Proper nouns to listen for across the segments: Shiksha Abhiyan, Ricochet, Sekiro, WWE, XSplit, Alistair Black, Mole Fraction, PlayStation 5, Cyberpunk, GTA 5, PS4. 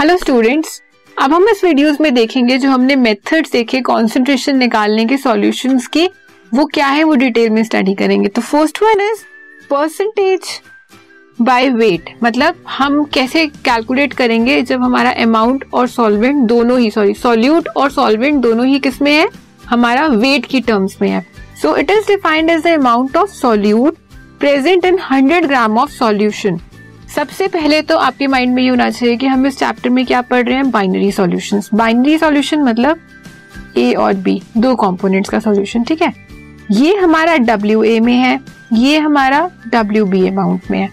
Hello students, अब हम इस वीडियोस में देखेंगे जो हमने मेथड्स देखे कंसंट्रेशन निकालने के सॉल्यूशंस की, वो क्या है वो डिटेल में स्टडी करेंगे। तो first one is percentage by weight, मतलब हम कैसे कैलकुलेट करेंगे जब हमारा अमाउंट और सॉल्वेंट दोनों ही सॉल्यूट और सॉल्वेंट दोनों ही किस में है, हमारा वेट की टर्म्स में है। So it is defined as the amount of solute present in 100 gram of solution. सबसे पहले तो आपके माइंड में ये होना चाहिए कि हम इस चैप्टर में क्या पढ़ रहे हैं, बाइनरी सॉल्यूशंस। बाइनरी सॉल्यूशन मतलब ए और बी, दो कंपोनेंट्स का सॉल्यूशन, ठीक है। ये हमारा WA में है, ये हमारा WB अमाउंट में है।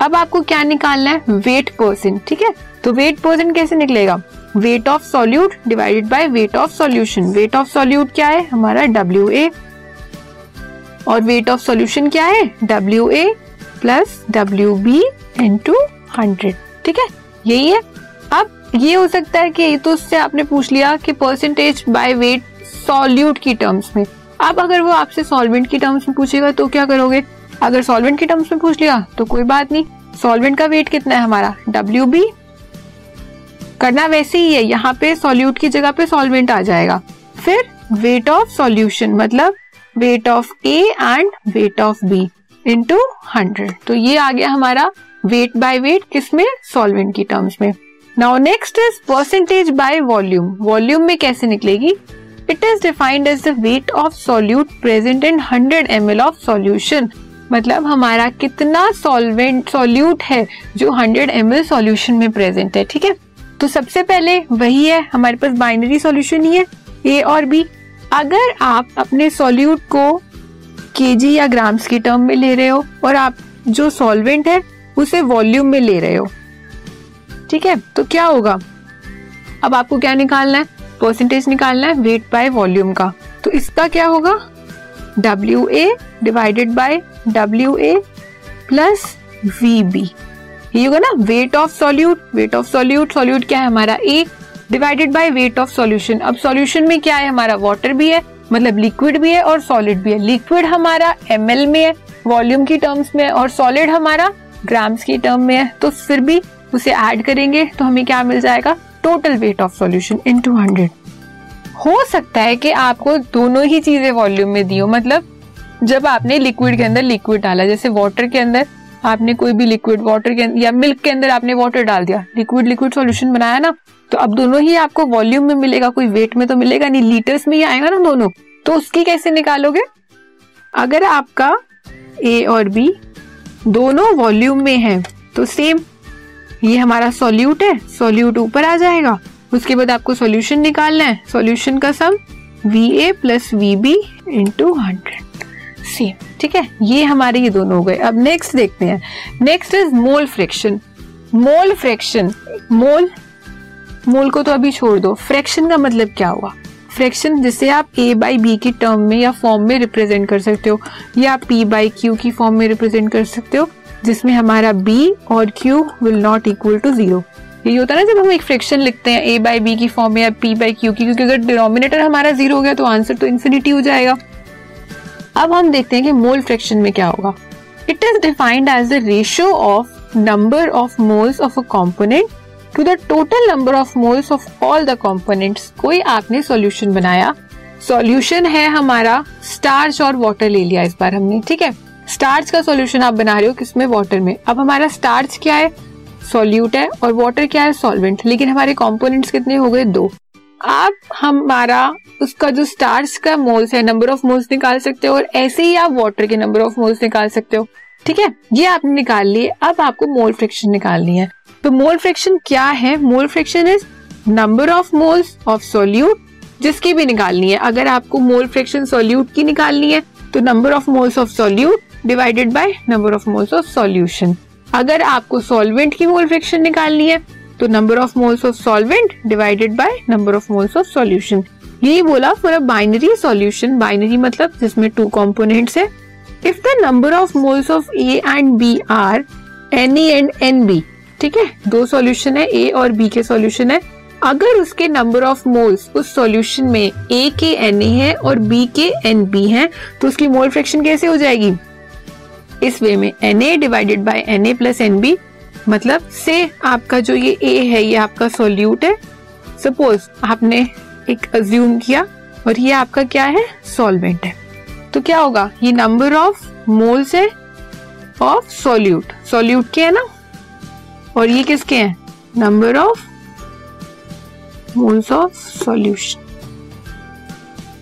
अब आपको क्या निकालना है, वेट परसेंट, ठीक है। तो वेट परसेंट कैसे निकलेगा, weight of solute divided by weight of solution. Weight of solute क्या है, हमारा WA, और वेट ऑफ सॉल्यूशन क्या है, WA प्लस WB into 100, ठीक है, यही है। अब ये हो सकता है कि तो उससे आपने पूछ लिया कि परसेंटेज बाय वेट सॉल्यूट की टर्म्स में। अब अगर वो आपसे सॉल्वेंट की टर्म्स में पूछेगा तो क्या करोगे, अगर सॉल्वेंट की टर्म्स में पूछ लिया तो कोई बात नहीं, सॉल्वेंट का वेट कितना है हमारा WB, करना वैसे ही है, यहाँ पे सॉल्यूट की जगह पे सॉल्वेंट आ जाएगा। फिर वेट ऑफ सॉल्यूशन मतलब weight of A and weight of B into 100, तो ये आ गया हमारा वेट बाय वेट किसमें, सॉल्वेंट की टर्म्स में। Now next is percentage by volume. Volume में कैसे निकलेगी, it is defined as the weight of solute present in 100 ml of solution, मतलब हमारा कितना सॉल्वेंट सॉल्यूट है जो 100 ml सॉल्यूशन में प्रेजेंट है, ठीक है। तो सबसे पहले वही है, हमारे पास बाइनरी सॉल्यूशन ही है A और B। अगर आप अपने सॉल्यूट को केजी या ग्राम्स की टर्म में ले रहे हो और आप जो सॉल्वेंट है उसे वॉल्यूम में ले रहे हो, ठीक है, तो क्या होगा, अब आपको क्या निकालना है, परसेंटेज निकालना है वेट बाय वॉल्यूम का। तो इसका क्या होगा, WA divided by WA plus VB, ये होगा ना weight of solute. Weight of solute, solute क्या है हमारा A, divided by weight of solution. अब सॉल्यूशन में क्या है, हमारा वाटर भी है, मतलब लिक्विड भी है और सॉलिड भी है। लिक्विड हमारा ml में है, वॉल्यूम की टर्म्स में है, और सॉलिड हमारा ग्राम्स की टर्म में है, तो फिर भी उसे ऐड करेंगे तो हमें क्या मिल जाएगा, total weight of solution into 100। हो सकता है कि आपको दोनों ही चीजें वॉल्यूम में दी हो, मतलब जब आपने लिक्विड के अंदर लिक्विड डाला, जैसे वाटर के अंदर आपने कोई भी लिक्विड, वाटर के या मिल्क के अंदर आपने वाटर डाल दिया, लिक्विड सॉल्यूशन बनाया ना, तो अब दोनों ही आपको वॉल्यूम में मिलेगा, कोई वेट में तो मिलेगा नहीं, लीटर्स में ही आएगा ना दोनों। तो उसकी कैसे निकालोगे, अगर आपका A और B दोनों वॉल्यूम में हैं तो सेम, ये हमारा सॉल्यूट है, सॉल्यूट ऊपर आ जाएगा, उसके बाद आपको सॉल्यूशन निकालना है, सॉल्यूशन का sum VA plus VB into 100, same, ठीक है। ये हमारे ये दोनों हो गए। अब नेक्स्ट देखते हैं, next is mole fraction. Mole fraction, mole को तो अभी छोड़ दो, फ्रैक्शन का मतलब क्या हुआ, फ्रैक्शन जिसे आप A बाई B की टर्म में या फॉर्म में रिप्रेजेंट कर सकते हो, या P बाई Q की फॉर्म में रिप्रेजेंट कर सकते हो, जिसमें हमारा B और Q will not equal to 0। ये होता है ना जब हम एक फ्रैक्शन लिखते हैं A बाई B की फॉर्म में या P बाई Q की, क्योंकि अगर डिनोमिनेटर हमारा 0 हो गया तो आंसर तो इन्फिनिटी हो जाएगा। अब हम देखते हैं कि मोल फ्रैक्शन में क्या होगा। It is defined as the ratio of number of moles of a component to the total number of moles of all the components. कोई आपने सॉल्यूशन बनाया, सॉल्यूशन है हमारा स्टार्च और वाटर ले लिया इस बार हमने, ठीक है, स्टार्च का सॉल्यूशन आप बना रहे हो किसमें, वाटर में। अब हमारा स्टार्च क्या है, सॉल्यूट है, और वाटर क्या है, सॉल्वेंट, लेकिन हमारे कॉम्पोनेंट्स कितने हो गए, दो। आप हमारा उसका जो स्टार्च का मोल्स है, नंबर ऑफ मोल्स निकाल सकते हो, और ऐसे ही आप वाटर के नंबर ऑफ मोल्स निकाल सकते हो, ठीक है। ये आपने निकाल लिए, अब आपको मोल फ्रैक्शन निकालनी है। तो मोल फ्रैक्शन क्या है, mole fraction is number of moles of solute, जिसकी भी निकालनी है। अगर आपको मोल फ्रैक्शन सॉल्यूट की निकालनी है तो number of moles of solute divided by number of moles of solution. अगर आपको सॉल्वेंट की मोल फ्रैक्शन निकालनी है तो number of moles of solvent divided by number of moles of solution. यही बोला for a binary solution, binary मतलब जिसमें टू कंपोनेंट्स है। If the number of moles of A and B are Na and Nb, ठीक है, दो solution है, A और B के सॉल्यूशन है। अगर उसके नंबर ऑफ मोल्स उस सॉल्यूशन में A के Na है और B के Nb है, तो उसकी मोल फ्रैक्शन कैसे हो जाएगी, इस वे में Na divided by Na plus Nb मतलब से आपका जो ये ए है ये आपका सॉल्यूट है। सपोज आपने एक अज्यूम किया और ये आपका क्या है, सॉल्वेंट है। तो क्या होगा, ये नंबर ऑफ मोल्स है ऑफ सॉल्यूट, सॉल्यूट के है ना, और ये किसके हैं, number of moles of solution.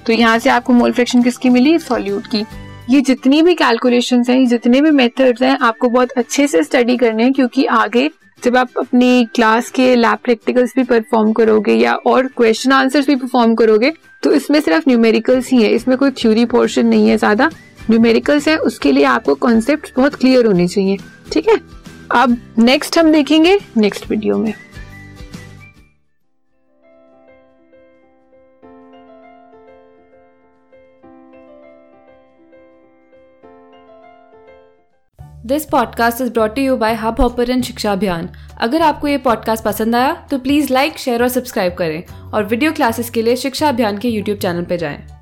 तो यहाँ से आपको मोल फ्रैक्शन किसकी मिली, सॉल्यूट की। ये जितनी भी कैलकुलेशंस हैं, ये जितने भी मेथड्स हैं, आपको बहुत अच्छे से स्टडी करने हैं, क्योंकि आगे जब आप अपनी क्लास के लैब प्रैक्टिकल्स भी परफॉर्म करोगे या और क्वेश्चन आंसर्स भी परफॉर्म करोगे तो इसमें सिर्फ न्यूमेरिकल्स ही है, इसमें कोई थ्योरी पोर्शन नहीं है ज़्यादा, न्यूमेरिकल्स है। उसके लिए आपको कॉन्सेप्ट बहुत क्लियर होने चाहिए, ठीक है। अब नेक्स्ट हम देखेंगे नेक्स्ट वीडियो में। This podcast is brought to you by hub hopper and Shiksha Abhiyan. अगर आपको ये पॉडकास्ट पसंद आया तो प्लीज़ लाइक, शेयर और सब्सक्राइब करें और वीडियो क्लासेस के लिए शिक्षा अभियान के यूट्यूब चैनल पर जाएं।